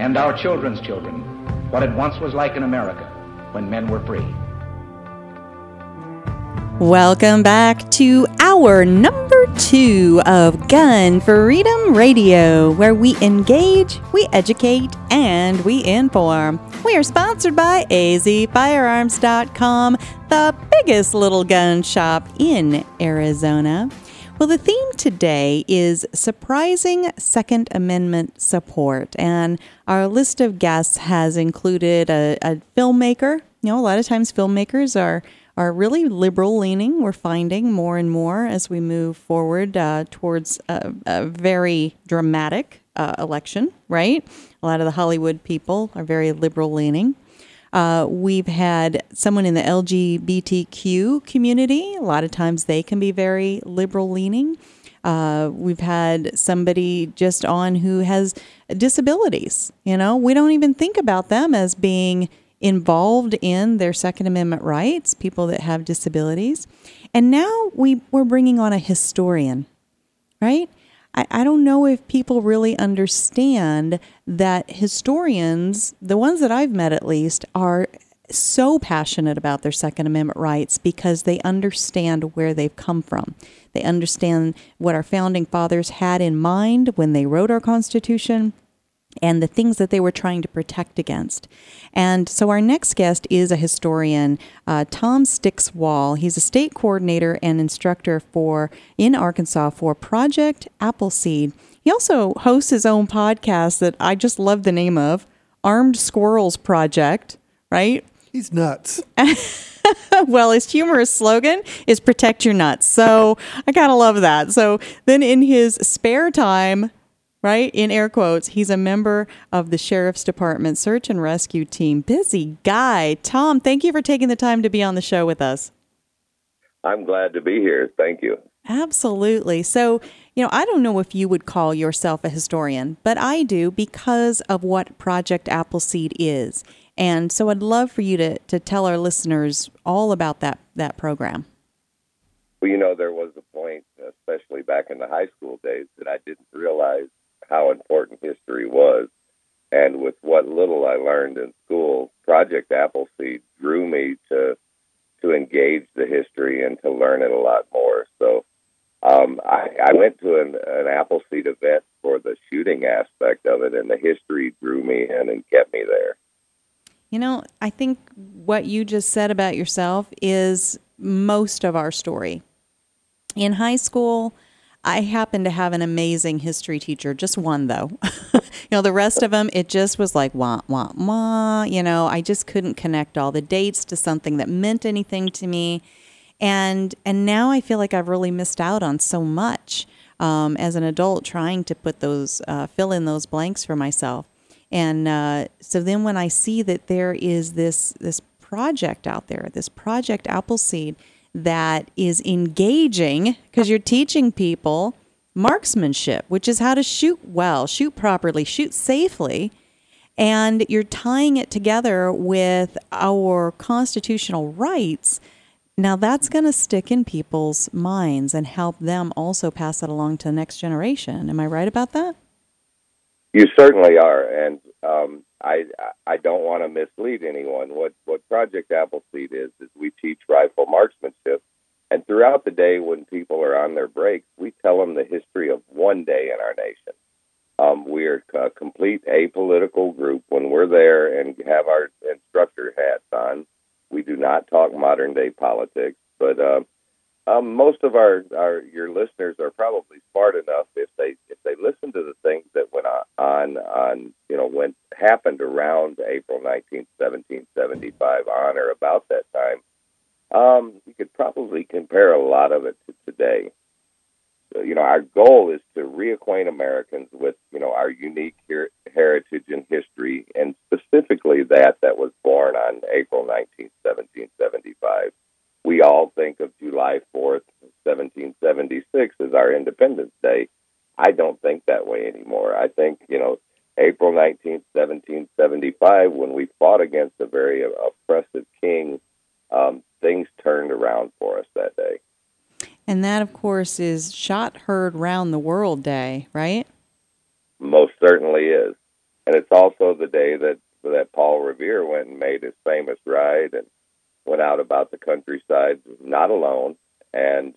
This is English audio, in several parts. and our children's children what it once was like in America when men were free. Welcome back to hour number 2 of Gun Freedom Radio, where we engage, we educate, and we inform. We are sponsored by AZFirearms.com, the biggest little gun shop in Arizona. Well, the theme today is surprising Second Amendment support, and our list of guests has included a filmmaker. You know, a lot of times filmmakers are really liberal-leaning. We're finding more and more as we move forward towards a very dramatic election, right? A lot of the Hollywood people are very liberal-leaning. We've had someone in the LGBTQ community. A lot of times they can be very liberal-leaning. We've had somebody just on who has disabilities. You know, we don't even think about them as being involved in their Second Amendment rights, people that have disabilities. And now we're bringing on a historian, right? I don't know if people really understand that historians, the ones that I've met at least, are so passionate about their Second Amendment rights because they understand where they've come from. They understand what our founding fathers had in mind when they wrote our Constitution, and the things that they were trying to protect against. And so our next guest is a historian, Tom Stickswall. He's a state coordinator and instructor in Arkansas for Project Appleseed. He also hosts his own podcast that I just love the name of, Armed Squirrels Project, right? He's nuts. Well, his humorous slogan is protect your nuts. So I kind of love that. So then in his spare time, right? In air quotes, he's a member of the Sheriff's Department Search and Rescue Team. Busy guy. Tom, thank you for taking the time to be on the show with us. I'm glad to be here. Thank you. Absolutely. So, you know, I don't know if you would call yourself a historian, but I do because of what Project Appleseed is. And so I'd love for you to tell our listeners all about that program. Well, you know, there was a point, especially back in the high school days, that I didn't realize how important history was. And with what little I learned in school, Project Appleseed drew me to engage the history and to learn it a lot more. So I went to an Appleseed event for the shooting aspect of it, and the history drew me in and kept me there. You know, I think what you just said about yourself is most of our story. In high school, I happened to have an amazing history teacher, just one though. You know, the rest of them, it just was like, wah, wah, wah. You know, I just couldn't connect all the dates to something that meant anything to me. And now I feel like I've really missed out on so much as an adult trying to put those, fill in those blanks for myself. And so then when I see that there is this project out there, this Project Appleseed, that is engaging because you're teaching people marksmanship, which is how to shoot well, shoot properly, shoot safely. And you're tying it together with our constitutional rights. Now that's going to stick in people's minds and help them also pass it along to the next generation. Am I right about that? You certainly are. And I don't want to mislead anyone. What Project Appleseed is we teach rifle marksmanship, and throughout the day when people are on their breaks, we tell them the history of one day in our nation. We are a complete apolitical group. When we're there and have our instructor hats on, we do not talk modern-day politics, but most of your listeners are probably smart enough if they listen to the things that went on when happened around April 19th, 1775, on or about that time. You could probably compare a lot of it to today. So, you know, our goal is to reacquaint Americans with our unique heritage and history, and specifically specifically that was born on April 19, 1775. We all think of July 4th, 1776 as our Independence Day. I don't think that way anymore. I think, April 19, 1775, when we fought against a very oppressive king, things turned around for us that day. And that, of course, is Shot Heard Round the World Day, right? Most certainly is. And it's also the day that Paul Revere went and made his famous ride and went out about the countryside, not alone, and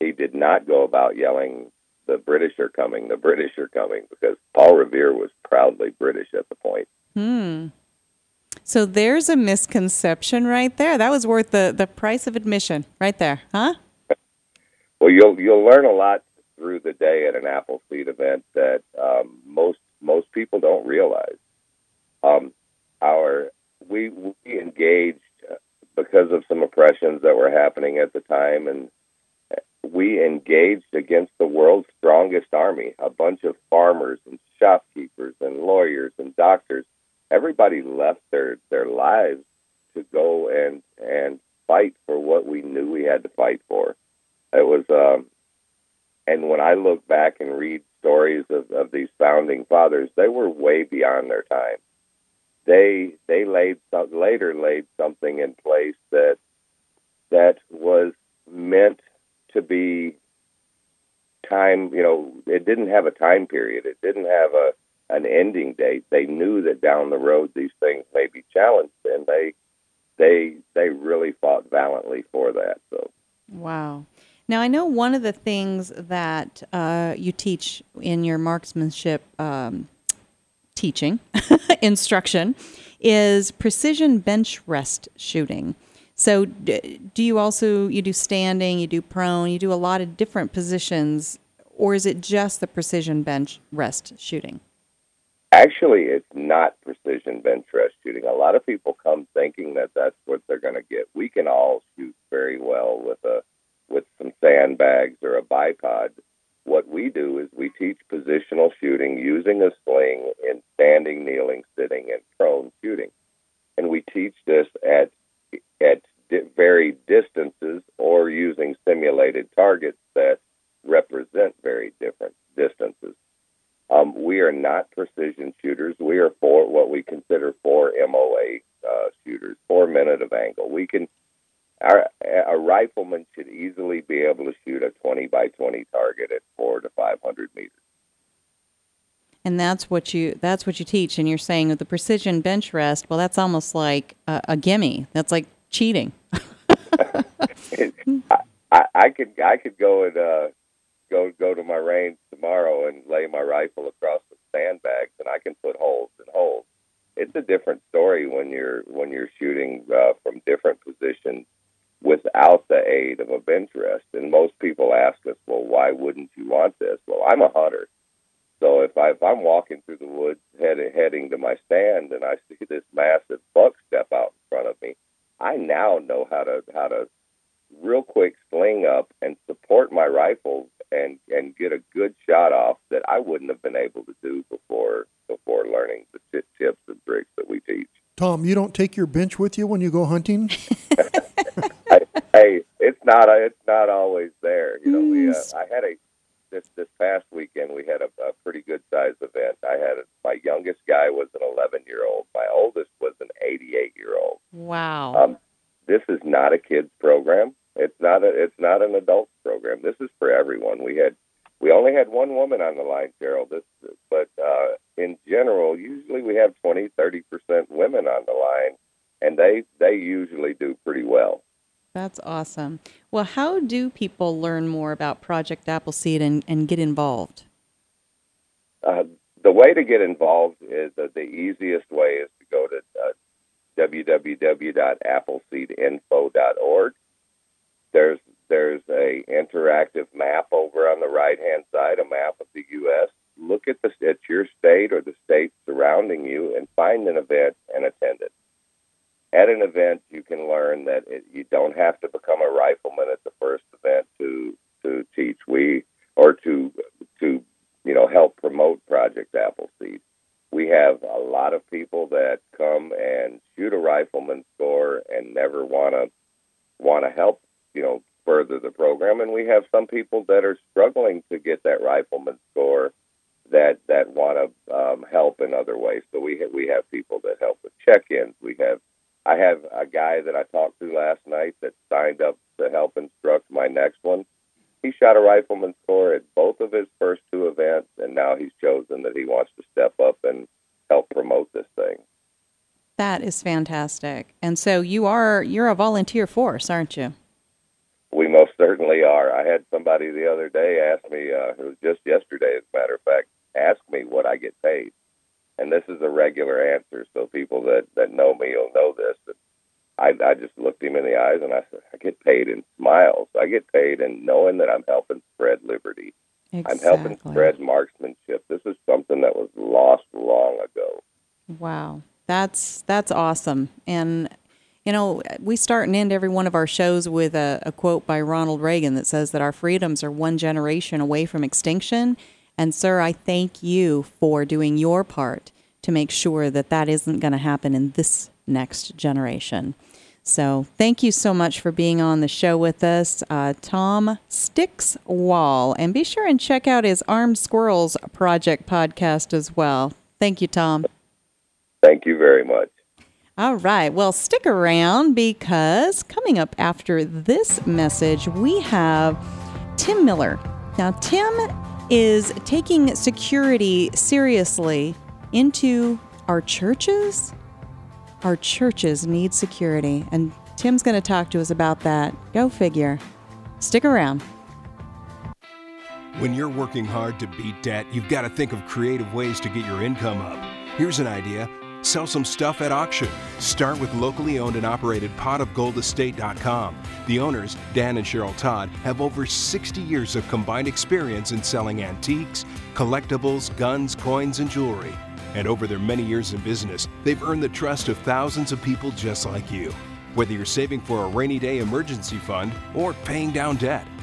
he did not go about yelling, "The British are coming, the British are coming," because Paul Revere was proudly British at the point. So there's a misconception right there. That was worth the price of admission right there, huh? Well, you'll learn a lot through the day at an Appleseed event that most people don't realize. We engaged because of some oppressions that were happening at the time, and we engaged against the world's strongest army, a bunch of farmers and shopkeepers and lawyers and doctors. Everybody left their lives to go and fight for what we knew we had to fight for. It was, and when I look back and read stories of these founding fathers, they were way beyond their time. They later laid something in place that was meant to be time. It didn't have a time period. It didn't have an ending date. They knew that down the road these things may be challenged, and they really fought valiantly for that. So wow. Now, I know one of the things that you teach in your marksmanship instruction, is precision bench rest shooting. So do you also, you do standing, you do prone, you do a lot of different positions, or is it just the precision bench rest shooting? Actually, it's not precision bench rest shooting. A lot of people come thinking that that's what they're going to get. We can all shoot very well with some sandbags or a bipod. What we do is we teach positional shooting using a sling in standing, kneeling, sitting, and prone shooting. And we teach this at varied distances or using simulated targets that represent very different distances. We are not precision shooters. We are for what we consider 4 MOA shooters, 4 minute of angle. A rifleman should easily be able to shoot a 20 by 20 target at 400 to 500 meters. And that's what you teach. And you're saying with the precision bench rest, well, that's almost like a gimme. That's like cheating. I could go and go to my range tomorrow and lay my rifle across the sandbags, and I can put holes in holes. It's a different story when you're shooting from different positions without the aid of a bench rest. And most people ask us, well, why wouldn't you want this? Well, I'm a hunter. So if I'm walking through the woods heading to my stand and I see this massive buck step out in front of me, I now know how to real quick sling up and support my rifle and get a good shot off that I wouldn't have been able to do before learning the tips and tricks that we teach. Tom, you don't take your bench with you when you go hunting? Hey, it's not always there. This past weekend we had a pretty good sized event. My youngest guy was an 11-year-old. My oldest was an 88-year-old. Wow. This is not a kids program. It's not an adult program. This is for everyone. We only had one woman on the line, Cheryl. But in general, usually we have 20, 30% women on the line, and they usually do pretty well. That's awesome. Well, how do people learn more about Project Appleseed and get involved? The way to get involved is the easiest way is to go to www.appleseedinfo.org. There's a interactive map over on the right-hand side, a map of the U.S. Look at your state or the states surrounding you and find an event and attend it. At an event, you can learn that you don't have to become a rifleman at the first event to teach or to help promote Project Appleseed. We have a lot of people that come and shoot a rifleman score and never want to help, further the program. And we have some people that are struggling to get that rifleman score that want to help in other ways. So we have people that help with check-ins. I have a guy that I talked to last night that signed up to help instruct my next one. He shot a rifleman score at both of his first two events, and now he's chosen that he wants to step up and help promote this thing. That is fantastic. And so you're a volunteer force, aren't you? We most certainly are. I had somebody the other day ask me, it was just yesterday, as a matter of fact, ask me what I get paid. And this is a regular answer, so people that know me will know this. I just looked him in the eyes and I said, I get paid in smiles. I get paid in knowing that I'm helping spread liberty. Exactly. I'm helping spread marksmanship. This is something that was lost long ago. Wow. That's awesome. And we start and end every one of our shows with a quote by Ronald Reagan that says that our freedoms are one generation away from extinction. And, sir, I thank you for doing your part to make sure that isn't going to happen in this next generation. So thank you so much for being on the show with us, Tom Stickswall. And be sure and check out his Armed Squirrels Project podcast as well. Thank you, Tom. Thank you very much. All right. Well, stick around because coming up after this message, we have Tim Miller. Now, Tim is taking security seriously into our churches. Our churches need security, and Tim's going to talk to us about that. Go figure. Stick around. When you're working hard to beat debt, you've got to think of creative ways to get your income up. Here's an idea. Sell some stuff at auction. Start with locally owned and operated PotOfGoldEstate.com. The owners, Dan and Cheryl Todd, have over 60 years of combined experience in selling antiques, collectibles, guns, coins, and jewelry. And over their many years in business, they've earned the trust of thousands of people just like you. Whether you're saving for a rainy day emergency fund or paying down debt,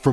For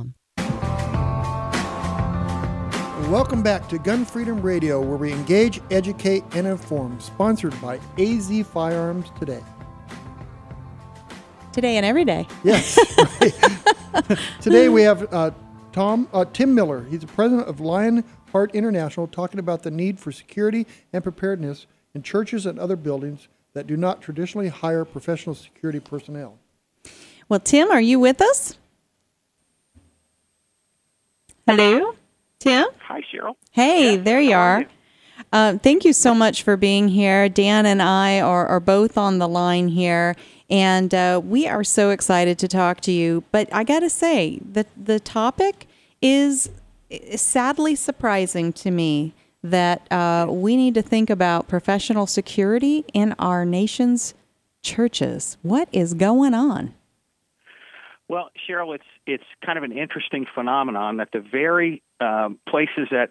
Welcome back to Gun Freedom Radio, where we engage, educate, and inform, sponsored by AZ Firearms Today. Today and every day. Yes. Today we have Tim Miller. He's the president of Lionheart International, talking about the need for security and preparedness in churches and other buildings that do not traditionally hire professional security personnel. Well, Tim, are you with us? Hello, Tim. Hi, Cheryl. Hey, yeah, there you are. Thank you so much for being here. Dan and I are both on the line here, and we are so excited to talk to you. But I got to say, the topic is sadly surprising to me that we need to think about professional security in our nation's churches. What is going on? Well, Cheryl, it's kind of an interesting phenomenon that the very places that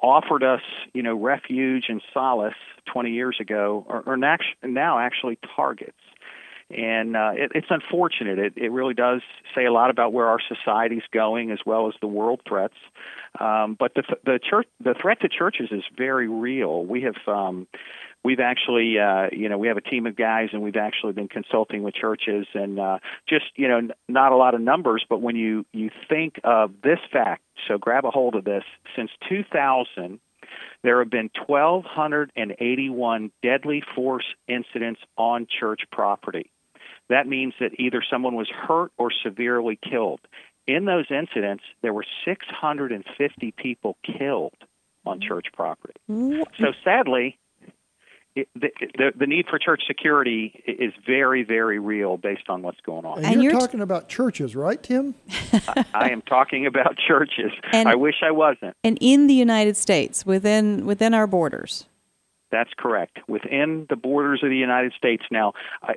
offered us, refuge and solace 20 years ago are now actually targets. And it's unfortunate. It really does say a lot about where our society's going, as well as the world threats. But the threat to churches is very real. We have we've actually we have a team of guys, and we've actually been consulting with churches, and not a lot of numbers, but when you think of this fact, so grab a hold of this. Since 2000. There have been 1,281 deadly force incidents on church property. That means that either someone was hurt or severely killed. In those incidents, there were 650 people killed on church property. So sadly, the need for church security is very, very real based on what's going on. And you're talking about churches, right, Tim? I am talking about churches. And I wish I wasn't. And in the United States, within our borders. That's correct. Within the borders of the United States. Now,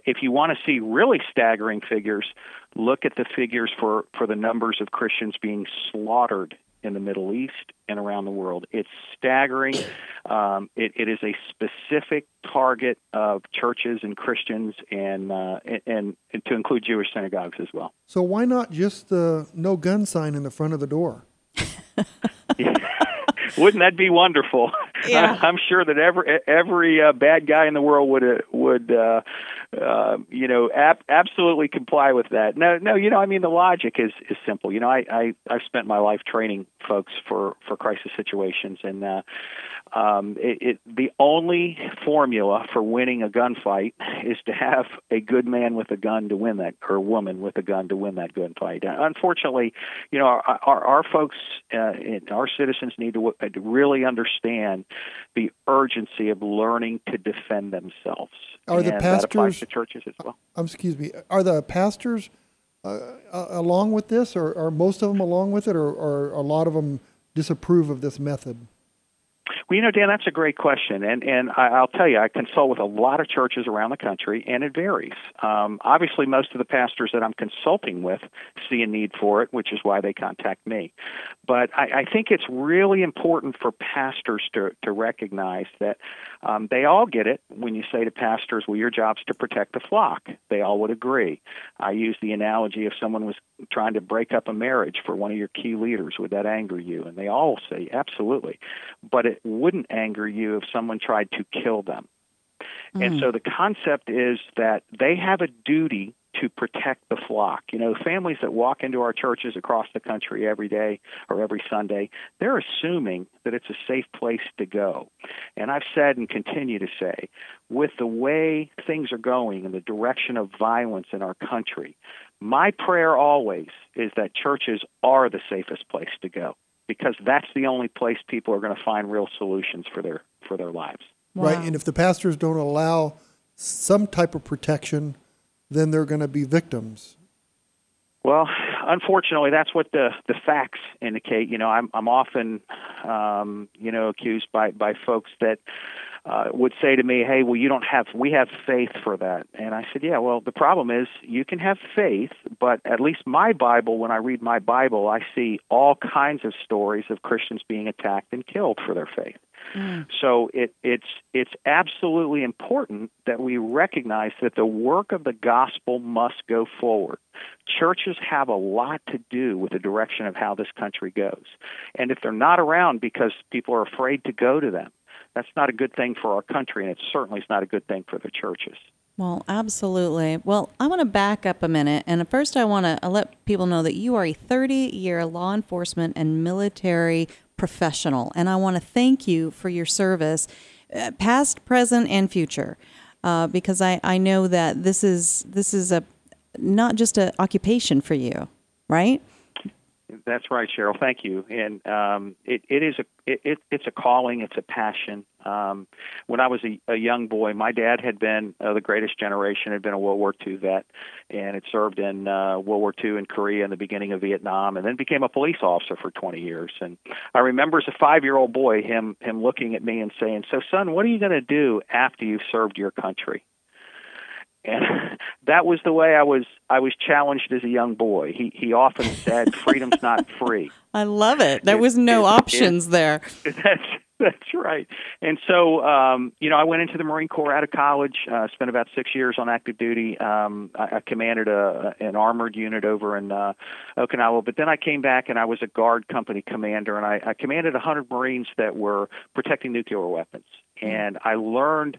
if you want to see really staggering figures, look at the figures for the numbers of Christians being slaughtered in the Middle East and around the world. It's staggering. It is a specific target of churches and Christians, and to include Jewish synagogues as well. So why not just the no gun sign in the front of the door? Yeah. Wouldn't that be wonderful? Yeah. I'm sure that every bad guy in the world would absolutely comply with that. No, the logic is simple. I've spent my life training folks for crisis situations, and the only formula for winning a gunfight is to have a good man with a gun to win that, or a woman with a gun to win that gunfight. Unfortunately, our folks, our citizens need to really understand the urgency of learning to defend themselves. Are the pastors, that applies to churches as well. Excuse me. Are the pastors along with this, or are most of them along with it, or a lot of them disapprove of this method? Well, Dan, that's a great question, and I'll tell you, I consult with a lot of churches around the country, and it varies. Obviously, most of the pastors that I'm consulting with see a need for it, which is why they contact me. But I think it's really important for pastors to recognize that they all get it when you say to pastors, well, your job's to protect the flock. They all would agree. I use the analogy if someone was trying to break up a marriage for one of your key leaders, would that anger you? And they all say, absolutely. But it wouldn't anger you if someone tried to kill them. Mm. And so the concept is that they have a duty to protect the flock. Families that walk into our churches across the country every day or every Sunday, they're assuming that it's a safe place to go. And I've said and continue to say, with the way things are going and the direction of violence in our country, my prayer always is that churches are the safest place to go, because that's the only place people are going to find real solutions for their lives. Wow. Right, and if the pastors don't allow some type of protection, then they're going to be victims. Well, unfortunately, that's what the facts indicate. I'm often accused by folks that would say to me, hey, well, we have faith for that. And I said, yeah, well, the problem is you can have faith, but at least my Bible, when I read my Bible, I see all kinds of stories of Christians being attacked and killed for their faith. Mm. So it's absolutely important that we recognize that the work of the gospel must go forward. Churches have a lot to do with the direction of how this country goes. And if they're not around because people are afraid to go to them, that's not a good thing for our country, and it certainly is not a good thing for the churches. Well, absolutely. Well, I want to back up a minute, and first I want to let people know that you are a 30-year law enforcement and military professional, and I want to thank you for your service, past, present, and future, because I know that this is a not just an occupation for you, right? That's right, Cheryl. Thank you. And it's a calling. It's a passion. When I was a young boy, my dad had been the greatest generation, had been a World War II vet, and had served in World War II in Korea and the beginning of Vietnam, and then became a police officer for 20 years. And I remember as a 5-year-old boy him looking at me and saying, so son, what are you going to do after you've served your country? And that was the way I was challenged as a young boy. He often said, "Freedom's not free." I love it. There was no options there. That's right. And so, I went into the Marine Corps out of college, spent about 6 years on active duty. I commanded an armored unit over in Okinawa, but then I came back and I was a guard company commander, and I commanded 100 Marines that were protecting nuclear weapons. And I learned...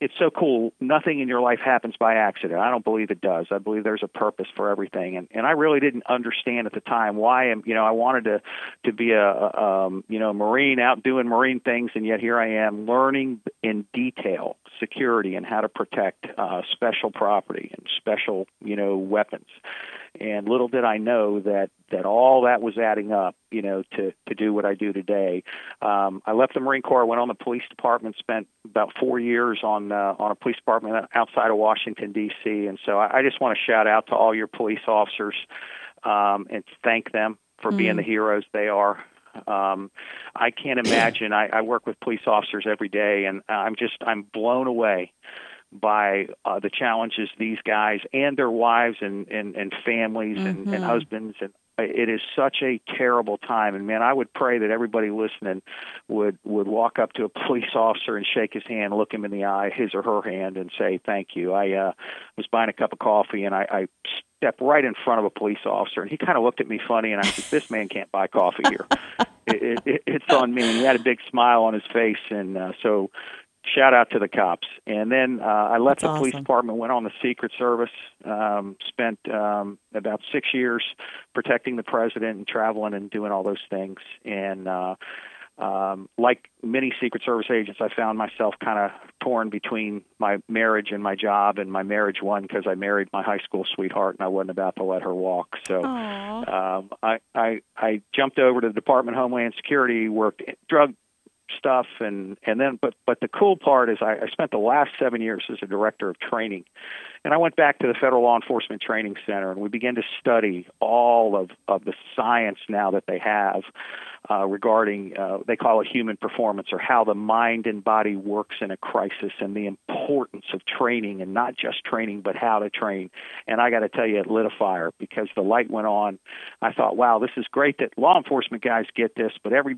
it's so cool. Nothing in your life happens by accident. I don't believe it does. I believe there's a purpose for everything. And I really didn't understand at the time why I wanted to be a Marine out doing Marine things. And yet here I am learning in detail security and how to protect special property and special, weapons. And little did I know that all that was adding up, to do what I do today. I left the Marine Corps, went on the police department, spent about 4 years on a police department outside of Washington, D.C. And so I just want to shout out to all your police officers and thank them for being the heroes they are. I can't imagine. I work with police officers every day, and I'm blown away by the challenges these guys and their wives and families and husbands. And it is such a terrible time. And, man, I would pray that everybody listening would walk up to a police officer and shake his hand, look him in the eye, his or her hand, and say, "Thank you. I was buying a cup of coffee, and I stepped right in front of a police officer, and he kind of looked at me funny, and I said, "This man can't buy coffee here." It's on me. And he had a big smile on his face, and so shout out to the cops. And then I left the police department, went on the Secret Service, spent about 6 years protecting the president and traveling and doing all those things. And like many Secret Service agents, I found myself kind of torn between my marriage and my job. And my marriage won because I married my high school sweetheart, and I wasn't about to let her walk. So I jumped over to the Department of Homeland Security, worked drug stuff, and then but the cool part is I spent the last 7 years as a director of training, and I went back to the Federal Law Enforcement Training Center, and we began to study all of the science now that they have regarding they call it human performance, or how the mind and body works in a crisis, and the importance of training, and not just training but how to train. And I got to tell you, it lit a fire, because the light went on. I thought, wow, this is great that law enforcement guys get this, but every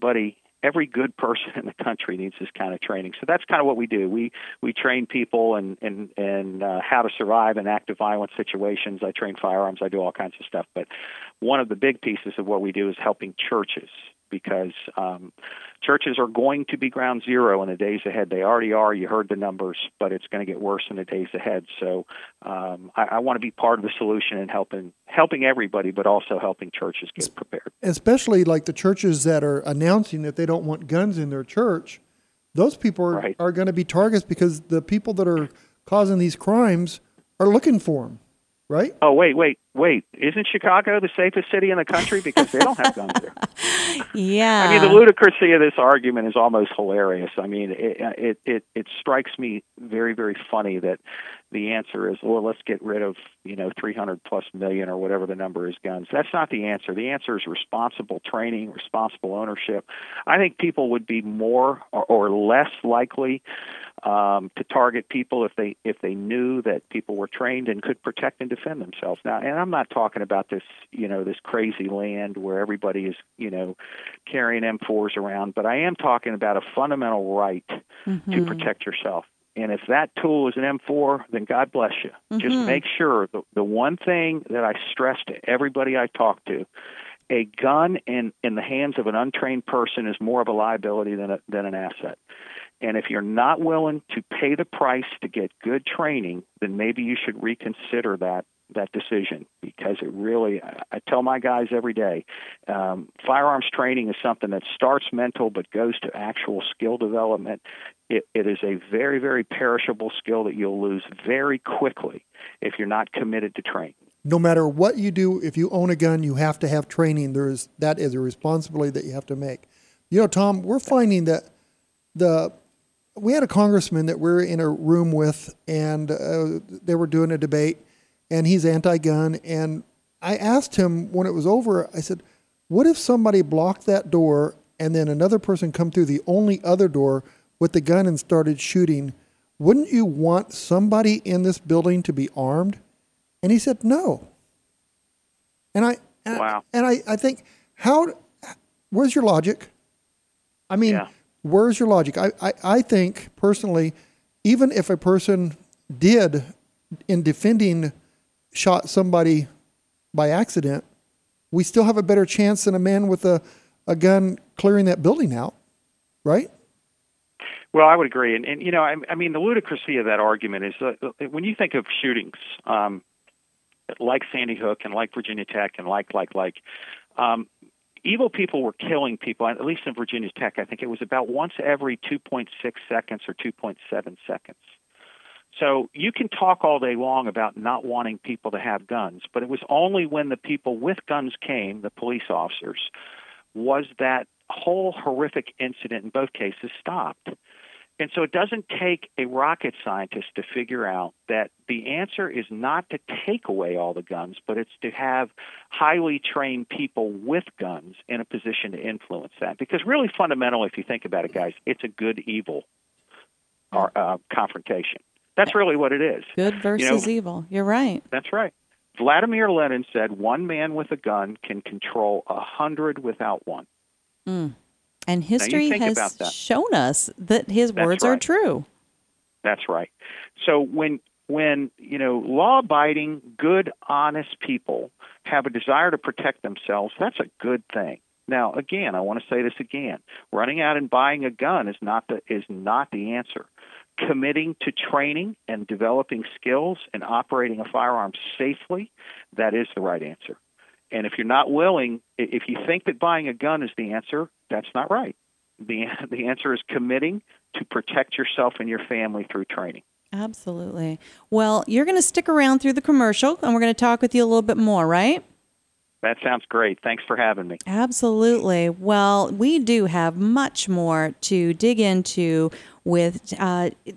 good person in the country needs this kind of training. So that's kind of what we do. We train people and how to survive in active violence situations. I train firearms. I do all kinds of stuff. But one of the big pieces of what we do is helping churches, because churches are going to be ground zero in the days ahead. They already are. You heard the numbers, but it's going to get worse in the days ahead. So I want to be part of the solution and helping everybody, but also helping churches get prepared. Especially like the churches that are announcing that they don't want guns in their church. Those people are going to be targets, because the people that are causing these crimes are looking for them. Right? Oh, wait. Isn't Chicago the safest city in the country? Because they don't have guns there. Yeah. I mean, the ludicrousy of this argument is almost hilarious. I mean, it strikes me very, very funny that the answer is, well, let's get rid of, 300+ million or whatever the number is guns. That's not the answer. The answer is responsible training, responsible ownership. I think people would be more or less likely to target people if they knew that people were trained and could protect and defend themselves. Now, and I'm not talking about this, this crazy land where everybody is, carrying M4s around, but I am talking about a fundamental right to protect yourself. And if that tool is an M4, then God bless you. Just make sure the one thing that I stress to everybody I talk to: a gun in the hands of an untrained person is more of a liability than an asset. And if you're not willing to pay the price to get good training, then maybe you should reconsider that decision, because it really, I tell my guys every day, firearms training is something that starts mental but goes to actual skill development. It is a very, very perishable skill that you'll lose very quickly if you're not committed to training. No matter what you do, if you own a gun, you have to have training. That is a responsibility that you have to make. Tom, we're finding that we had a congressman that we're in a room with, and they were doing a debate, and he's anti-gun. And I asked him when it was over, I said, what if somebody blocked that door and then another person come through the only other door with the gun and started shooting? wouldn't you want somebody in this building to be armed? And he said, no. And I think, where's your logic? I mean, where's your logic? I think, personally, even if a person did, in defending, shot somebody by accident, we still have a better chance than a man with a gun clearing that building out, right? Well, I would agree. And you know, I mean, the ludicrousy of that argument is when you think of shootings like Sandy Hook and like Virginia Tech and evil people were killing people, at least in Virginia Tech. I think it was about once every 2.6 seconds or 2.7 seconds. So you can talk all day long about not wanting people to have guns, but it was only when the people with guns came, the police officers, was that whole horrific incident in both cases stopped. And so it doesn't take a rocket scientist to figure out that the answer is not to take away all the guns, but it's to have highly trained people with guns in a position to influence that. Because really fundamentally, if you think about it, guys, it's a good evil confrontation. That's really what it is. Good versus evil. You're right. That's right. Vladimir Lenin said, one man with a gun can control 100 without one. Mm. And history has shown us that his words are true. That's right. So when you know, law-abiding, good, honest people have a desire to protect themselves, that's a good thing. Now, again, I want to say this again. Running out and buying a gun is not the answer. Committing to training and developing skills and operating a firearm safely, that is the right answer. And if you're not willing, if you think that buying a gun is the answer, that's not right. The answer is committing to protect yourself and your family through training. Absolutely. Well, you're going to stick around through the commercial, and we're going to talk with you a little bit more, right? That sounds great. Thanks for having me. Absolutely. Well, we do have much more to dig into with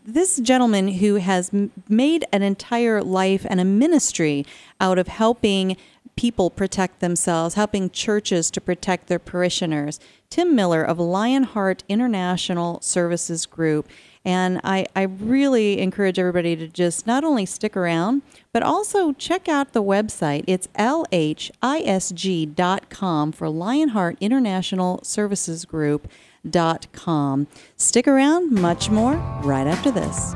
this gentleman who has made an entire life and a ministry out of helping people protect themselves, helping churches to protect their parishioners. Tim Miller of Lionheart International Services Group. And I really encourage everybody to just not only stick around, but also check out the website. It's lhisg.com for Lionheart International Services Group.com. Stick around, much more right after this.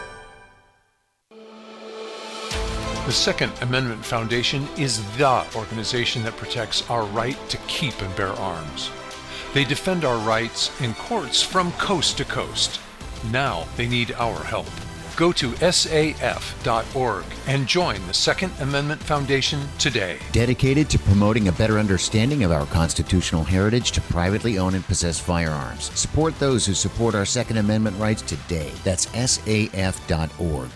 The Second Amendment Foundation is the organization that protects our right to keep and bear arms. They defend our rights in courts from coast to coast. Now they need our help. Go to SAF.org and join the Second Amendment Foundation today. Dedicated to promoting a better understanding of our constitutional heritage to privately own and possess firearms. Support those who support our Second Amendment rights today. That's SAF.org.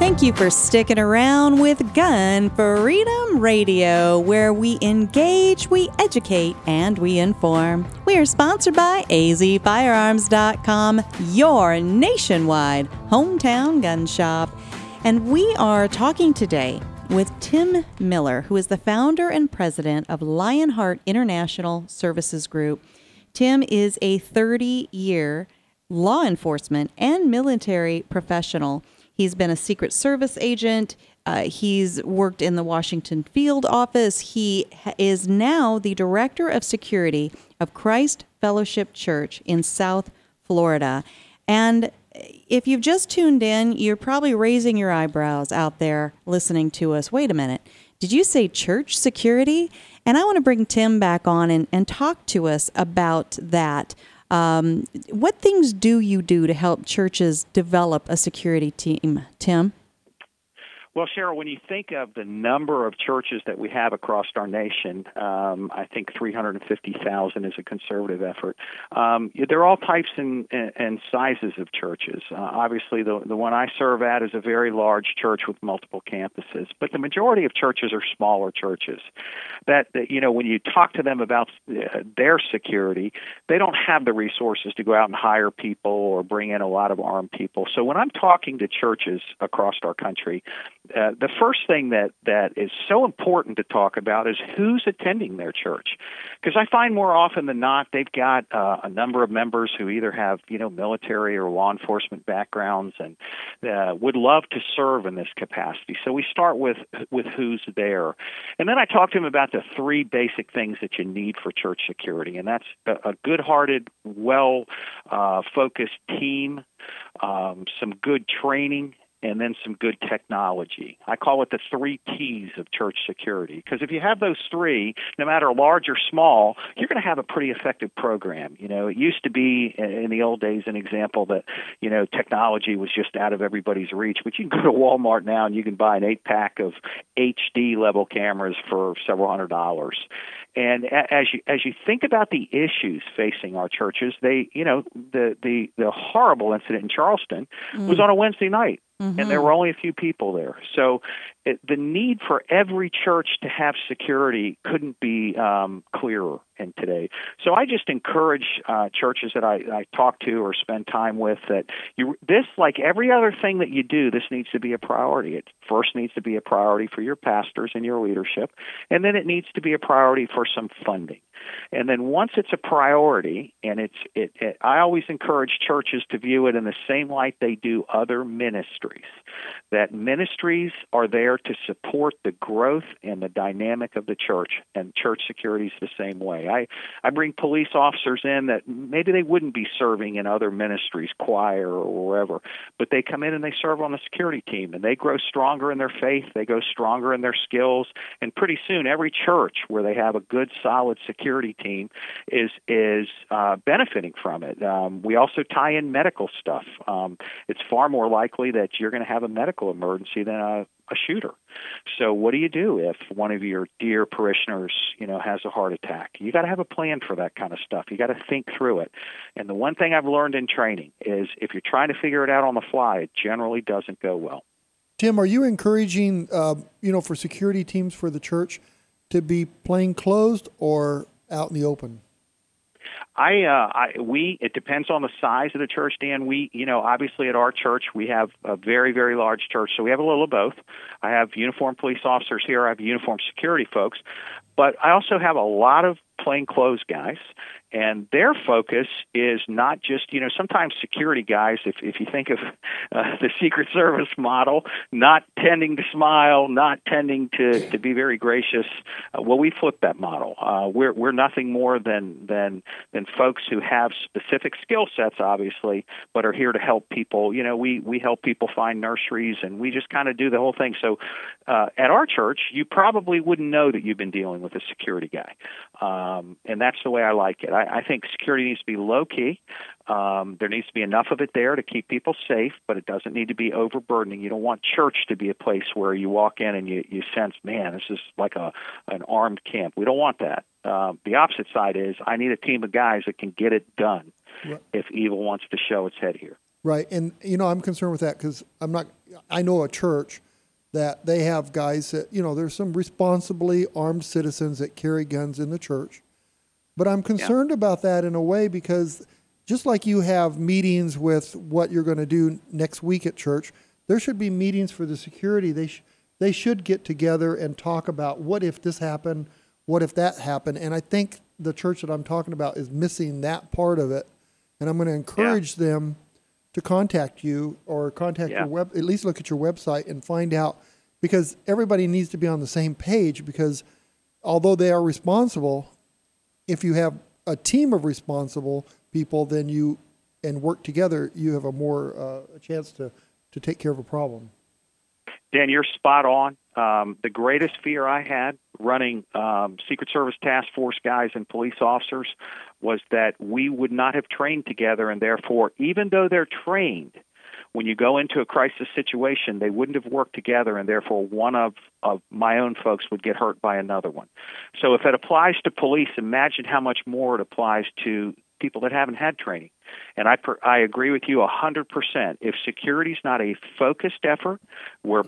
Thank you for sticking around with Gun Freedom Radio, where we engage, we educate, and we inform. We are sponsored by AZFirearms.com, your nationwide hometown gun shop. And we are talking today with Tim Miller, who is the founder and president of Lionheart International Services Group. Tim is a 30-year law enforcement and military professional. He's been a Secret Service agent. He's worked in the Washington field office. He is now the director of security of Christ Fellowship Church in South Florida. And if you've just tuned in, you're probably raising your eyebrows out there listening to us. Wait a minute. Did you say church security? And I want to bring Tim back on and talk to us about that. What things do you do to help churches develop a security team, Tim? Well, Cheryl, when you think of the number of churches that we have across our nation, I think 350,000 is a conservative effort. They're all types and sizes of churches. Obviously, the one I serve at is a very large church with multiple campuses, but the majority of churches are smaller churches. That you know, when you talk to them about their security, they don't have the resources to go out and hire people or bring in a lot of armed people. So when I'm talking to churches across our country, the first thing that is so important to talk about is who's attending their church, because I find more often than not they've got a number of members who either have military or law enforcement backgrounds and would love to serve in this capacity. So we start with who's there, and then I talk to them about the three basic things that you need for church security, and that's a good-hearted, well-focused team, some good training, and then some good technology. I call it the three T's of church security, because if you have those three, no matter large or small, you're going to have a pretty effective program. It used to be in the old days an example that, technology was just out of everybody's reach, but you can go to Walmart now and you can buy an 8-pack of HD-level cameras for several $100s. And as you think about the issues facing our churches, the horrible incident in Charleston was on a Wednesday night. Mm-hmm. And there were only a few people there. So the need for every church to have security couldn't be clearer in today. So I just encourage churches that I talk to or spend time with that this, like every other thing that you do, this needs to be a priority. It first needs to be a priority for your pastors and your leadership, and then it needs to be a priority for some funding. And then once it's a priority, and I always encourage churches to view it in the same light they do other ministries, that ministries are there to support the growth and the dynamic of the church, and church security is the same way. I bring police officers in that maybe they wouldn't be serving in other ministries, choir or wherever, but they come in and they serve on the security team, and they grow stronger in their faith, they go stronger in their skills, and pretty soon every church where they have a good, solid security team is benefiting from it. We also tie in medical stuff. It's far more likely that you're going to have a medical emergency than a shooter. So what do you do if one of your dear parishioners, has a heart attack? You got to have a plan for that kind of stuff. You got to think through it. And the one thing I've learned in training is if you're trying to figure it out on the fly, it generally doesn't go well. Tim, are you encouraging, for security teams for the church to be plain clothed or out in the open? It depends on the size of the church, Dan. Obviously at our church, we have a very, very large church, so we have a little of both. I have uniformed police officers here. I have uniformed security folks. But I also have a lot of plainclothes guys, and their focus is not just, sometimes security guys, if you think of the Secret Service model, not tending to smile, not tending to be very gracious. Well, we flip that model. We're nothing more than folks who have specific skill sets, obviously, but are here to help people. We help people find nurseries, and we just kind of do the whole thing. So at our church, you probably wouldn't know that you've been dealing with a security guy. And that's the way I like it. I think security needs to be low-key. There needs to be enough of it there to keep people safe, but it doesn't need to be overburdening. You don't want church to be a place where you walk in and you sense, man, this is like an armed camp. We don't want that. The opposite side is I need a team of guys that can get it done if evil wants to show its head here. Right, and, I'm concerned with that because I know a church that they have guys that, there's some responsibly armed citizens that carry guns in the church. But I'm concerned about that in a way because just like you have meetings with what you're going to do next week at church, There should be meetings for the security. They should get together and talk about what if this happened, what if that happened. And I think the church that I'm talking about is missing that part of it. And I'm going to encourage them to contact you or contact your web, at least look at your website and find out, because everybody needs to be on the same page, because although they are responsible, if you have a team of responsible people, then you and work together, you have a more a chance to take care of a problem. Dan, you're spot on. The greatest fear I had running Secret Service task force guys and police officers was that we would not have trained together, and therefore, even though they're trained, when you go into a crisis situation, they wouldn't have worked together, and therefore one of my own folks would get hurt by another one. So if it applies to police, imagine how much more it applies to people that haven't had training. And I agree with you 100%. If security is not a focused effort where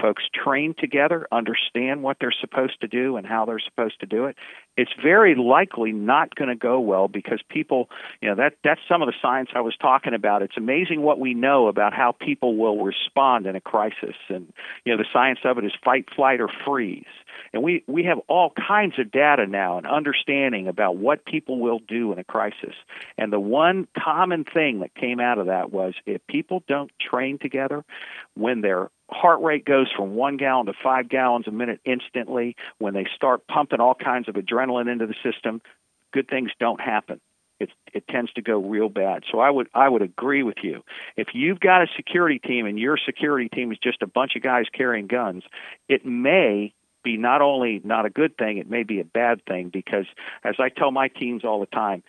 folks train together, understand what they're supposed to do and how they're supposed to do it, it's very likely not going to go well, because people, you know, that's some of the science I was talking about. It's amazing what we know about how people will respond in a crisis. And, you know, the science of it is fight, flight, or freeze. And we have all kinds of data now and understanding about what people will do in a crisis. And the one common thing that came out of that was, if people don't train together, when their heart rate goes from 1 gallon to 5 gallons a minute instantly, when they start pumping all kinds of adrenaline into the system, good things don't happen. It tends to go real bad. So I would agree with you. If you've got a security team and your security team is just a bunch of guys carrying guns, it may be not only not a good thing, it may be a bad thing, because as I tell my teams all the time,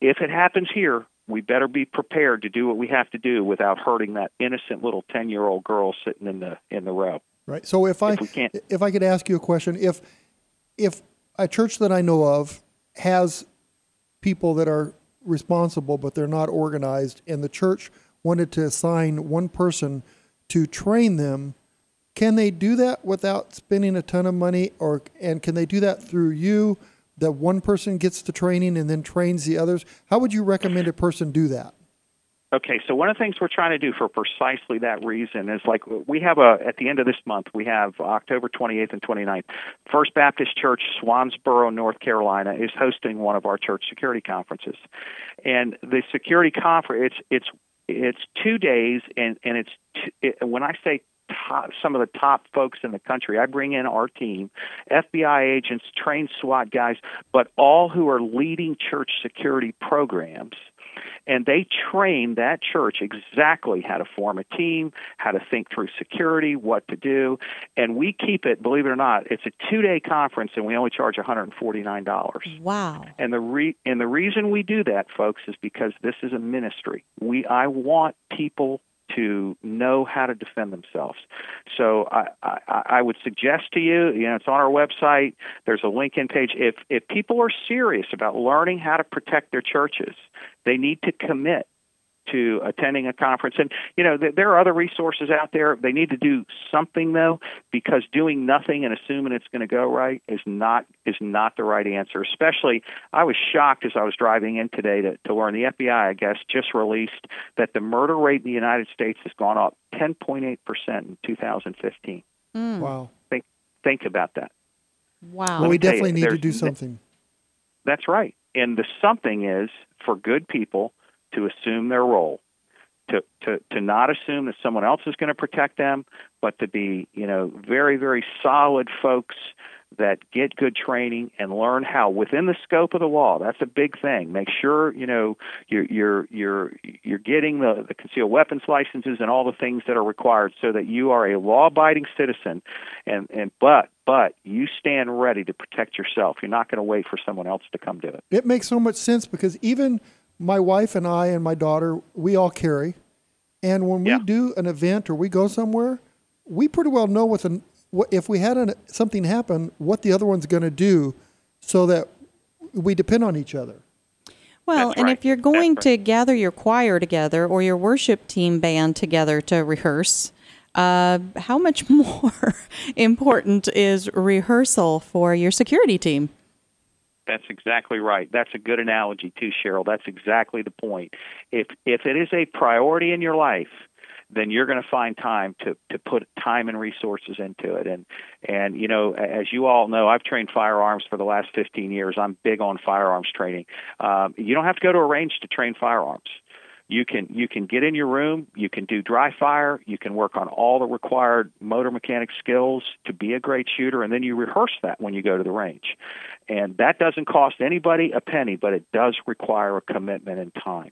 if it happens here, we better be prepared to do what we have to do without hurting that innocent little 10-year-old girl sitting in the row. Right. So if I could ask you a question, if a church that I know of has people that are responsible but they're not organized, and the church wanted to assign one person to train them, can they do that without spending a ton of money, and can they do that through you, that one person gets the training and then trains the others? How would you recommend a person do that? Okay, so one of the things we're trying to do for precisely that reason is, like, we have at the end of this month, we have October 28th and 29th, First Baptist Church Swansboro, North Carolina, is hosting one of our church security conferences. And the security conference, it's 2 days, and when I say some of the top folks in the country, I bring in our team, FBI agents, trained SWAT guys, but all who are leading church security programs. And they train that church exactly how to form a team, how to think through security, what to do. And we keep it, believe it or not, it's a 2-day conference, and we only charge $149. Wow. And the reason we do that, folks, is because this is a ministry. I want people to know how to defend themselves. So I would suggest to you, it's on our website, there's a LinkedIn page. If people are serious about learning how to protect their churches, they need to commit to attending a conference. And, there are other resources out there. They need to do something, though, because doing nothing and assuming it's going to go right is not the right answer. Especially, I was shocked as I was driving in today to learn the FBI, I guess, just released that the murder rate in the United States has gone up 10.8% in 2015. Mm. Wow. Think about that. Wow. Well, we definitely need to do something. That's right. And the something is, for good people, to assume their role, to not assume that someone else is going to protect them, but to be, very, very solid folks that get good training and learn how, within the scope of the law — that's a big thing — make sure, you're getting the concealed weapons licenses and all the things that are required, so that you are a law-abiding citizen, but you stand ready to protect yourself. You're not going to wait for someone else to come do it. It makes so much sense, because even my wife and I and my daughter, we all carry. And when we do an event or we go somewhere, we pretty well know if we had something happen, what the other one's going to do, so that we depend on each other. Well, that's right. If you're going to gather your choir together or your worship team band together to rehearse, how much more important is rehearsal for your security team? That's exactly right. That's a good analogy too, Cheryl. That's exactly the point. If it is a priority in your life, then you're going to find time to put time and resources into it. And you know, as you all know, I've trained firearms for the last 15 years. I'm big on firearms training. You don't have to go to a range to train firearms. You can get in your room, you can do dry fire, you can work on all the required motor mechanic skills to be a great shooter, and then you rehearse that when you go to the range. And that doesn't cost anybody a penny, but it does require a commitment and time.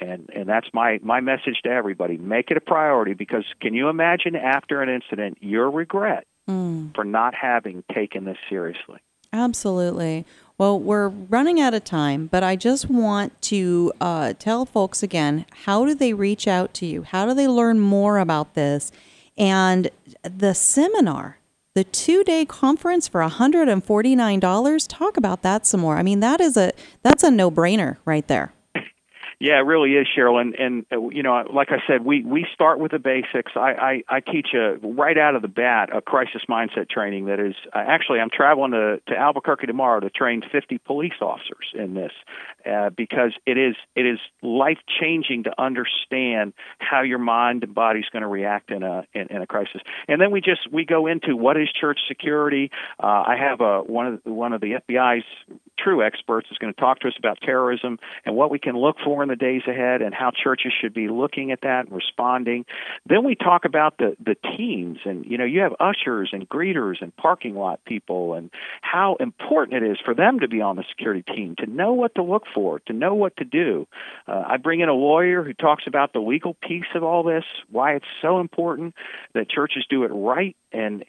And that's my message to everybody. Make it a priority, because can you imagine after an incident your regret for not having taken this seriously? Absolutely. Well, we're running out of time, but I just want to tell folks again, how do they reach out to you? How do they learn more about this? And the seminar, the two-day conference for $149, talk about that some more. I mean, that's a no-brainer right there. Yeah, it really is, Cheryl. And you know, like I said, we start with the basics. I teach right out of the bat a crisis mindset training that is actually I'm traveling to Albuquerque tomorrow to train 50 police officers in this because it is life-changing to understand how your mind and body is going to react in a crisis. And then we go into what is church security. I have one of the FBI's true experts is going to talk to us about terrorism and what we can look for in the days ahead and how churches should be looking at that and responding. Then we talk about the teams, and you know, you have ushers and greeters and parking lot people, and how important it is for them to be on the security team, to know what to look for, to know what to do. I bring in a lawyer who talks about the legal piece of all this, why it's so important that churches do it right, and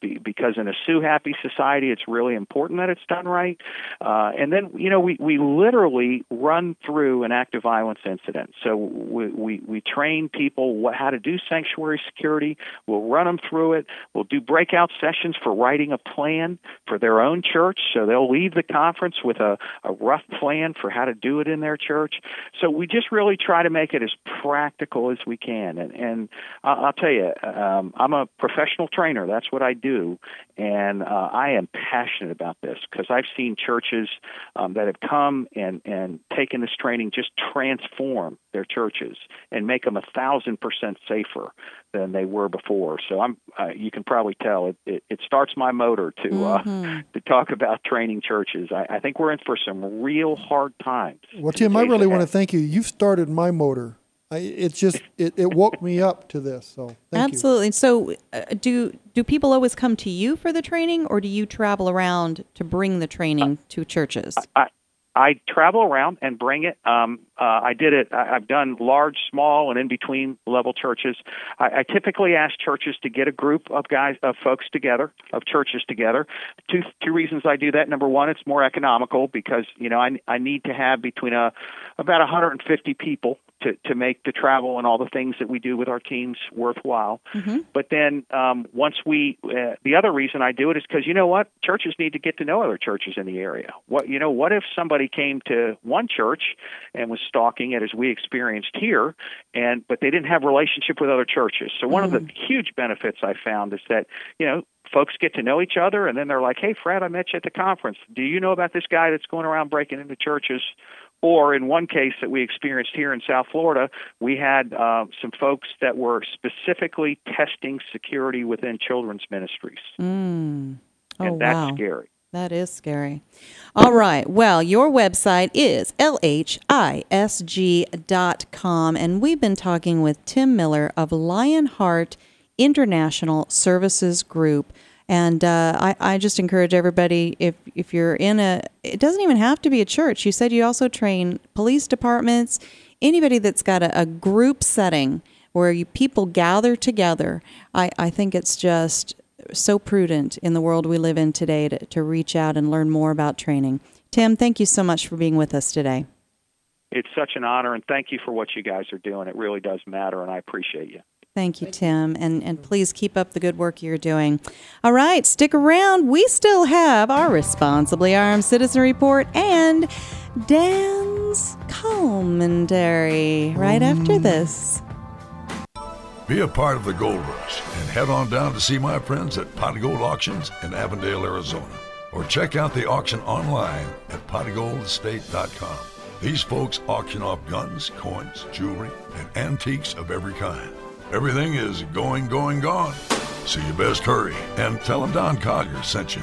because in a sue-happy society, it's really important that it's done right. And then, you know, we literally run through an active violence incident. So we train people how to do sanctuary security. We'll run them through it. We'll do breakout sessions for writing a plan for their own church. So they'll leave the conference with a rough plan for how to do it in their church. So we just really try to make it as practical as we can. And I'll tell you, I'm a professional trainer. That's what I do. And I am passionate about this because I've seen churches that have come and taken this training just transform their churches and make them 1,000% safer than they were before. So you can probably tell it starts my motor to talk about training churches. I think we're in for some real hard times. Well, Tim, I really want to thank you. You've started my motor. It's just it woke me up to this. So thank absolutely. You. So do people always come to you for the training, or do you travel around to bring the training to churches? I travel around and bring it. I did it. I've done large, small, and in-between level churches. I typically ask churches to get a group of churches together. Two reasons I do that. Number one, it's more economical because, you know, I need to have between about 150 people to make the travel and all the things that we do with our teams worthwhile. Mm-hmm. But then the other reason I do it is because, you know what, churches need to get to know other churches in the area. What if somebody came to one church and was stalking it as we experienced here, but they didn't have a relationship with other churches. So one of the huge benefits I found is that, you know, folks get to know each other, and then they're like, hey, Fred, I met you at the conference. Do you know about this guy that's going around breaking into churches? Or in one case that we experienced here in South Florida, we had some folks that were specifically testing security within children's ministries. Oh, and that's scary. That is scary. All right. Well, your website is lhisg.com, and we've been talking with Tim Miller of Lionheart International Services Group. And I just encourage everybody, if you're in it doesn't even have to be a church. You said you also train police departments, anybody that's got a group setting where people gather together. I think it's just so prudent in the world we live in today to reach out and learn more about training. Tim, thank you so much for being with us today. It's such an honor, and thank you for what you guys are doing. It really does matter, and I appreciate you. Thank you, Tim, and please keep up the good work you're doing. All right, stick around. We still have our Responsibly Armed Citizen Report and Dan's commentary right after this. Be a part of the gold rush and head on down to see my friends at Pot Gold Auctions in Avondale, Arizona, or check out the auction online at PotOfGoldEstate.com. These folks auction off guns, coins, jewelry, and antiques of every kind. Everything is going, going, gone. So you best hurry and tell them Don Collier sent you.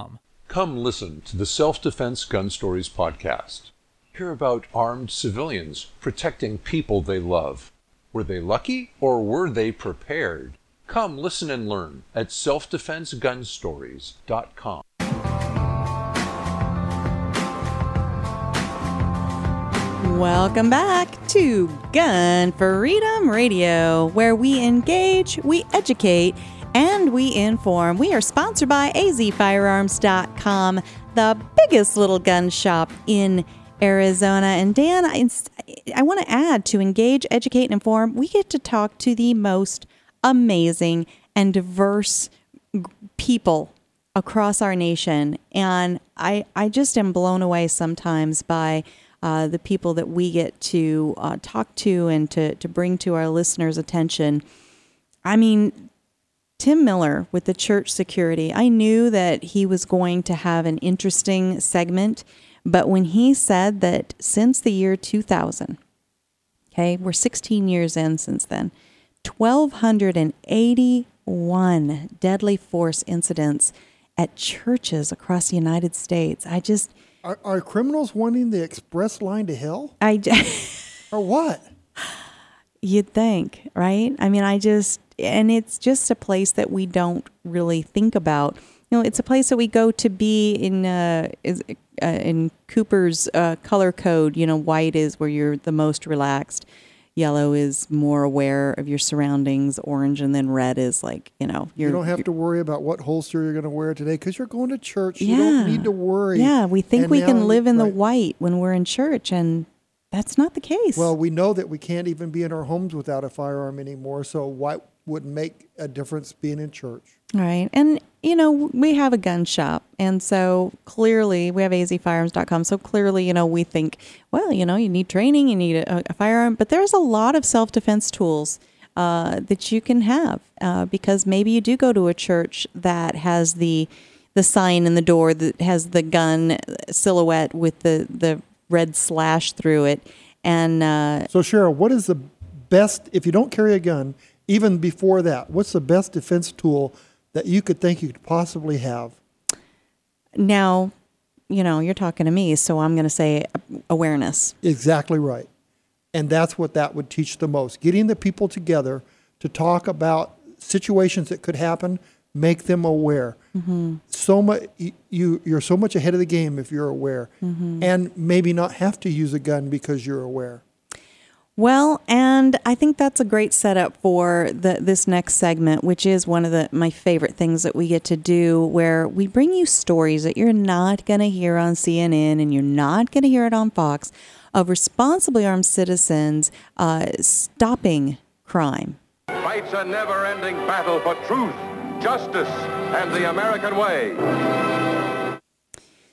Come listen to the Self-Defense Gun Stories podcast. Hear about armed civilians protecting people they love. Were they lucky or were they prepared? Come listen and learn at selfdefensegunstories.com. Welcome back to Gun Freedom Radio, where we engage, we educate, and we inform. We are sponsored by AZFirearms.com, the biggest little gun shop in Arizona. And Dan, I want to add, to engage, educate, and inform, we get to talk to the most amazing and diverse people across our nation. And I just am blown away sometimes by the people that we get to talk to and to bring to our listeners' attention. I mean, Tim Miller with the church security. I knew that he was going to have an interesting segment, but when he said that since the year 2000, okay, we're 16 years in since then, 1,281 deadly force incidents at churches across the United States. I just... Are criminals wanting the express line to hell? Or what? You'd think, right? I mean, and it's just a place that we don't really think about. You know, it's a place that we go to be in Cooper's color code. You know, white is where you're the most relaxed. Yellow is more aware of your surroundings. Orange, and then red is like, you know. You don't have to worry about what holster you're going to wear today because you're going to church. Yeah. You don't need to worry. Yeah, we think we can live in the white when we're in church, and that's not the case. Well, we know that we can't even be in our homes without a firearm anymore, so why would make a difference being in church? Right. And, you know, we have a gun shop. And so clearly we have azfirearms.com. So clearly, you know, we think, well, you know, you need training, you need a firearm. But there's a lot of self-defense tools that you can have because maybe you do go to a church that has the sign in the door that has the gun silhouette with the red slash through it. And so, Cheryl, what is the best, if you don't carry a gun, even before that, what's the best defense tool that you could think you could possibly have? Now, you know, you're talking to me, so I'm going to say awareness. Exactly right. And that's what that would teach the most. Getting the people together to talk about situations that could happen, make them aware. Mm-hmm. So much, you're so much ahead of the game if you're aware. Mm-hmm. And maybe not have to use a gun because you're aware. Well, and I think that's a great setup for this next segment, which is one of my favorite things that we get to do, where we bring you stories that you're not going to hear on CNN and you're not going to hear it on Fox, of responsibly armed citizens stopping crime. Fights a never-ending battle for truth, justice, and the American way.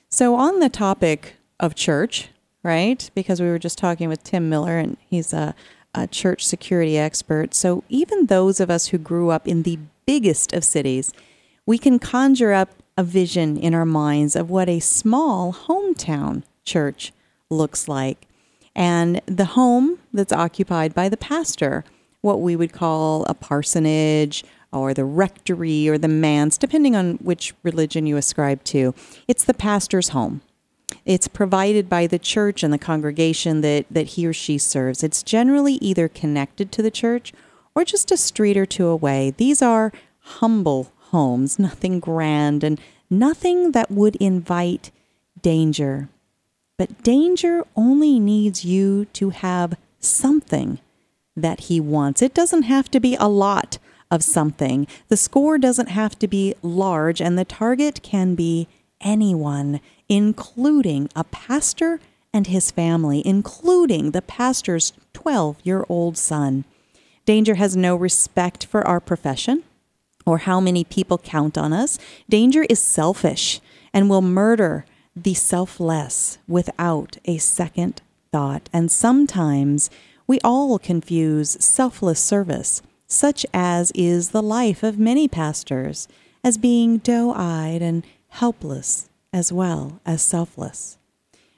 So on the topic of church... Right? Because we were just talking with Tim Miller, and he's a church security expert. So even those of us who grew up in the biggest of cities, we can conjure up a vision in our minds of what a small hometown church looks like. And the home that's occupied by the pastor, what we would call a parsonage or the rectory or the manse, depending on which religion you ascribe to. It's the pastor's home. It's provided by the church and the congregation that he or she serves. It's generally either connected to the church or just a street or two away. These are humble homes, nothing grand and nothing that would invite danger. But danger only needs you to have something that he wants. It doesn't have to be a lot of something. The score doesn't have to be large, and the target can be anyone, including a pastor and his family, including the pastor's 12-year-old son. Danger has no respect for our profession or how many people count on us. Danger is selfish and will murder the selfless without a second thought. And sometimes we all confuse selfless service, such as is the life of many pastors, as being doe-eyed and helpless as well as selfless.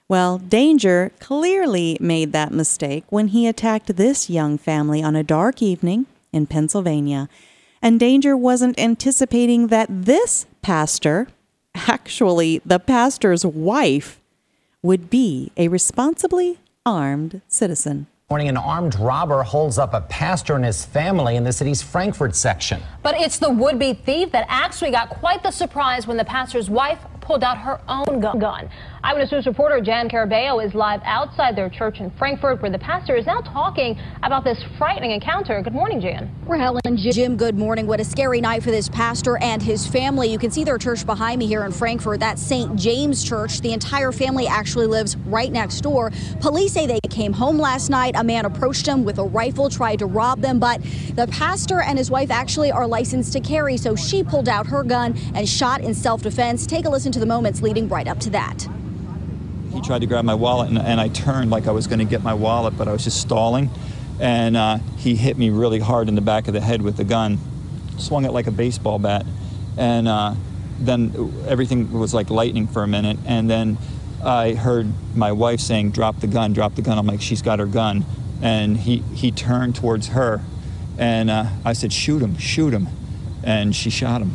Well, danger clearly made that mistake when he attacked this young family on a dark evening in Pennsylvania, and danger wasn't anticipating that this pastor, actually the pastor's wife, would be a responsibly armed citizen. Morning, an armed robber holds up a pastor and his family in the city's Frankford section. But it's the would-be thief that actually got quite the surprise when the pastor's wife pulled out her own gun. Eyewitness News reporter Jan Carabeo is live outside their church in Frankford, where the pastor is now talking about this frightening encounter. Good morning, Jan. Helen, Jim, good morning. What a scary night for this pastor and his family. You can see their church behind me here in Frankford. That's St. James Church. The entire family actually lives right next door. Police say they came home last night. A man approached them with a rifle, tried to rob them, but the pastor and his wife actually are licensed to carry, so she pulled out her gun and shot in self-defense. Take a listen to the moments leading right up to that. He tried to grab my wallet, and I turned like I was going to get my wallet, but I was just stalling, and he hit me really hard in the back of the head with the gun, swung it like a baseball bat, and then everything was like lightning for a minute, and then I heard my wife saying, "Drop the gun, drop the gun." I'm like, she's got her gun. And he turned towards her, and I said, "Shoot him, shoot him." And she shot him.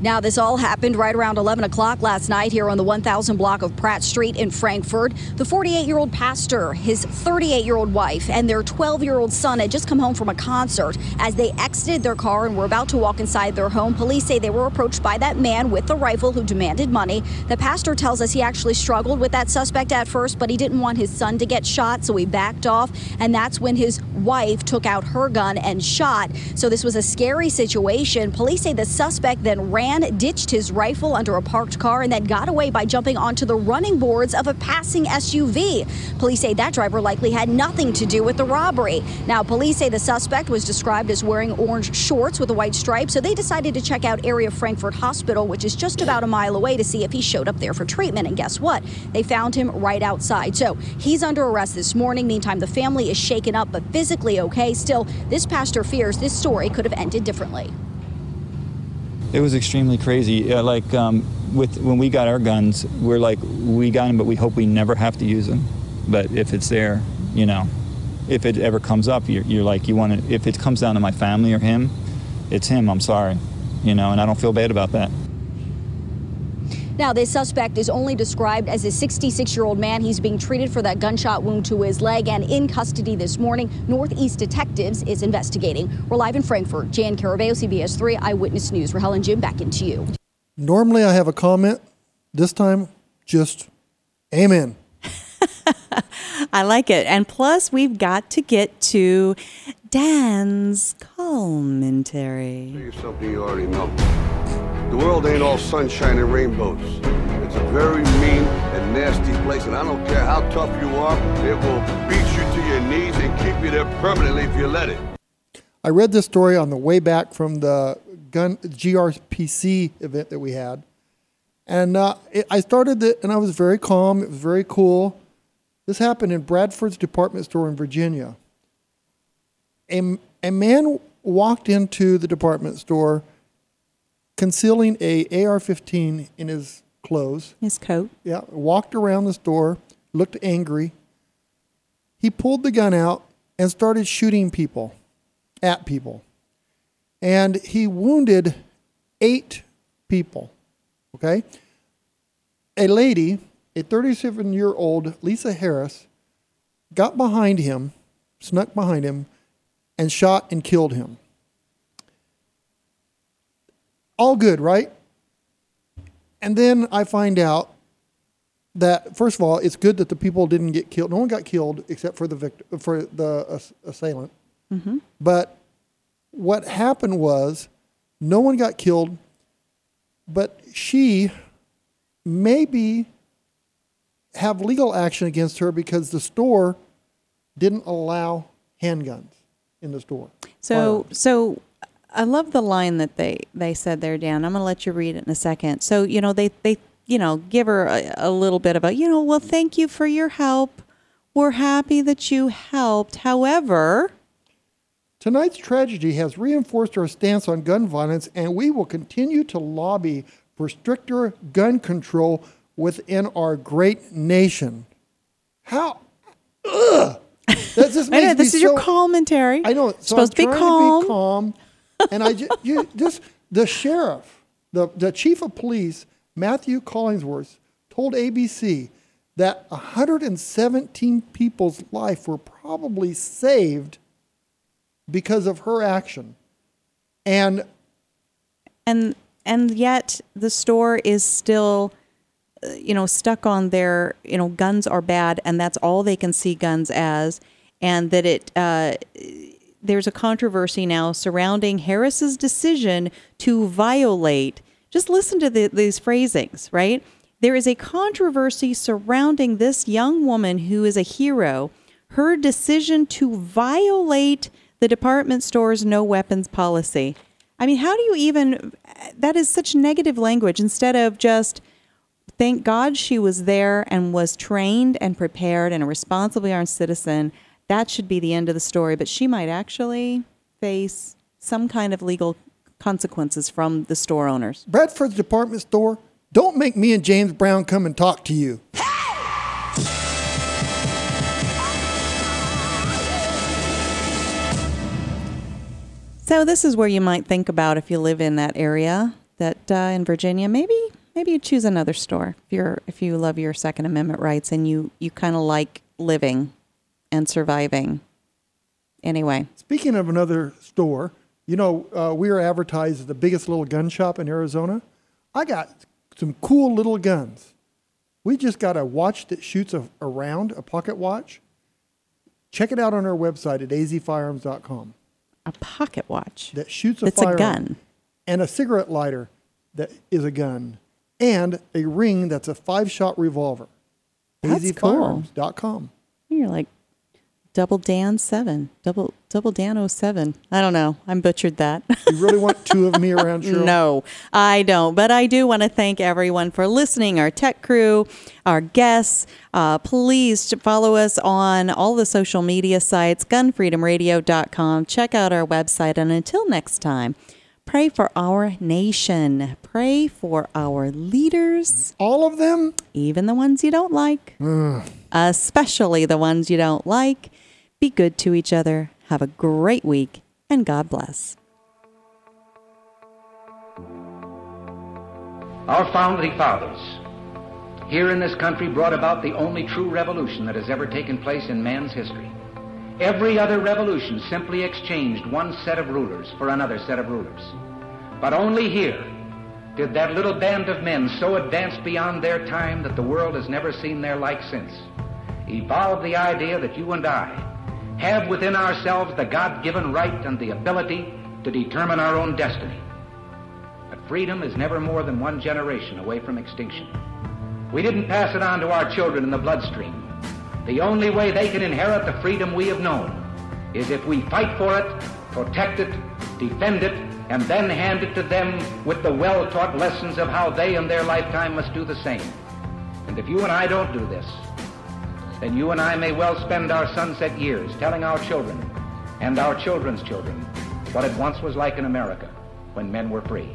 Now, this all happened right around 11 o'clock last night here on the 1000 block of Pratt Street in Frankford. The 48-year-old pastor, his 38-year-old wife, and their 12-year-old son had just come home from a concert. As they exited their car and were about to walk inside their home, police say they were approached by that man with the rifle who demanded money. The pastor tells us he actually struggled with that suspect at first, but he didn't want his son to get shot, so he backed off. And that's when his wife took out her gun and shot. So this was a scary situation. Police say the suspect then ran, ditched his rifle under a parked car, and then got away by jumping onto the running boards of a passing SUV. Police say that driver likely had nothing to do with the robbery. Now, police say the suspect was described as wearing orange shorts with a white stripe, so they decided to check out area Frankford Hospital, which is just about a mile away, to see if he showed up there for treatment. And guess what? They found him right outside. So he's under arrest this morning. Meantime, the family is shaken up, but physically okay. Still, this pastor fears this story could have ended differently. It was extremely crazy. When we got our guns, we're like, we got them, but we hope we never have to use them. But if it's there, you know, if it ever comes up, you're like, you want to. If it comes down to my family or him, it's him. I'm sorry, you know, and I don't feel bad about that. Now, this suspect is only described as a 66-year-old man. He's being treated for that gunshot wound to his leg and in custody this morning. Northeast Detectives is investigating. We're live in Frankfurt. Jan Carabeo, CBS 3 Eyewitness News. Rahel and Jim, back into you. Normally, I have a comment. This time, just amen. I like it. And plus, we've got to get to Dan's commentary. Say yourself, you already know. The world ain't all sunshine and rainbows. It's a very mean and nasty place, and I don't care how tough you are, it will beat you to your knees and keep you there permanently if you let it. I read this story on the way back from the GRPC event that we had, and I started it, and I was very calm. It was very cool. This happened in Bradford's Department Store in Virginia. A man walked into the department store concealing a AR-15 in his clothes. His coat. Yeah, walked around the store, looked angry. He pulled the gun out and started shooting people, at people. And he wounded 8 people, okay? a lady, a 37-year-old Lisa Harris, got behind him, snuck behind him, and shot and killed him. All good, right? And then I find out that, first of all, it's good that the people didn't get killed. No one got killed except for the victim, for the assailant. Mm-hmm. But what happened was no one got killed, but she maybe have legal action against her because the store didn't allow handguns in the store. So I love the line that they said there, Dan. I'm going to let you read it in a second. So, you know, they you know, give her a little bit of a, you know, well, thank you for your help. We're happy that you helped. However, tonight's tragedy has reinforced our stance on gun violence, and we will continue to lobby for stricter gun control within our great nation. How? Ugh! That just makes me This is so, your commentary. I know. It's so supposed to be calm. And I just, the sheriff, the chief of police, Matthew Collingsworth, told ABC that 117 people's life were probably saved because of her action. And yet the store is still, you know, stuck on their, you know, guns are bad, and that's all they can see guns as, and that it there's a controversy now surrounding Harris's decision to violate. Just listen to these phrasings, right? There is a controversy surrounding this young woman who is a hero, her decision to violate the department store's no weapons policy. I mean, how do you even, that is such negative language, instead of just, thank God she was there and was trained and prepared and a responsibly armed citizen. That should be the end of the story, but she might actually face some kind of legal consequences from the store owners. Bradford's Department Store, don't make me and James Brown come and talk to you. So this is where you might think about, if you live in that area, that in Virginia, maybe you choose another store if you love your Second Amendment rights and you kind of like living and surviving. Anyway, speaking of another store, you know, we are advertised as the biggest little gun shop in Arizona. I got some cool little guns. We just got a watch that shoots a round, a pocket watch. Check it out on our website at AZFirearms.com. A pocket watch that shoots a firearm. It's a gun. And a cigarette lighter that is a gun. And a ring that's a 5-shot revolver. That's AZFirearms.com. Cool. You're like Double Dan 7. Double Dan 07. I don't know. I butchered that. You really want two of me around, Cheryl? No, I don't. But I do want to thank everyone for listening, our tech crew, our guests. Please follow us on all the social media sites, gunfreedomradio.com. Check out our website. And until next time, pray for our nation. Pray for our leaders. All of them? Even the ones you don't like. Especially the ones you don't like. Be good to each other. Have a great week, and God bless. Our founding fathers here in this country brought about the only true revolution that has ever taken place in man's history. Every other revolution simply exchanged one set of rulers for another set of rulers. But only here did that little band of men so advance beyond their time that the world has never seen their like since, evolve the idea that you and I have within ourselves the God-given right and the ability to determine our own destiny. But freedom is never more than one generation away from extinction. We didn't pass it on to our children in the bloodstream. The only way they can inherit the freedom we have known is if we fight for it, protect it, defend it, and then hand it to them with the well-taught lessons of how they in their lifetime must do the same. And if you and I don't do this, then you and I may well spend our sunset years telling our children and our children's children what it once was like in America when men were free.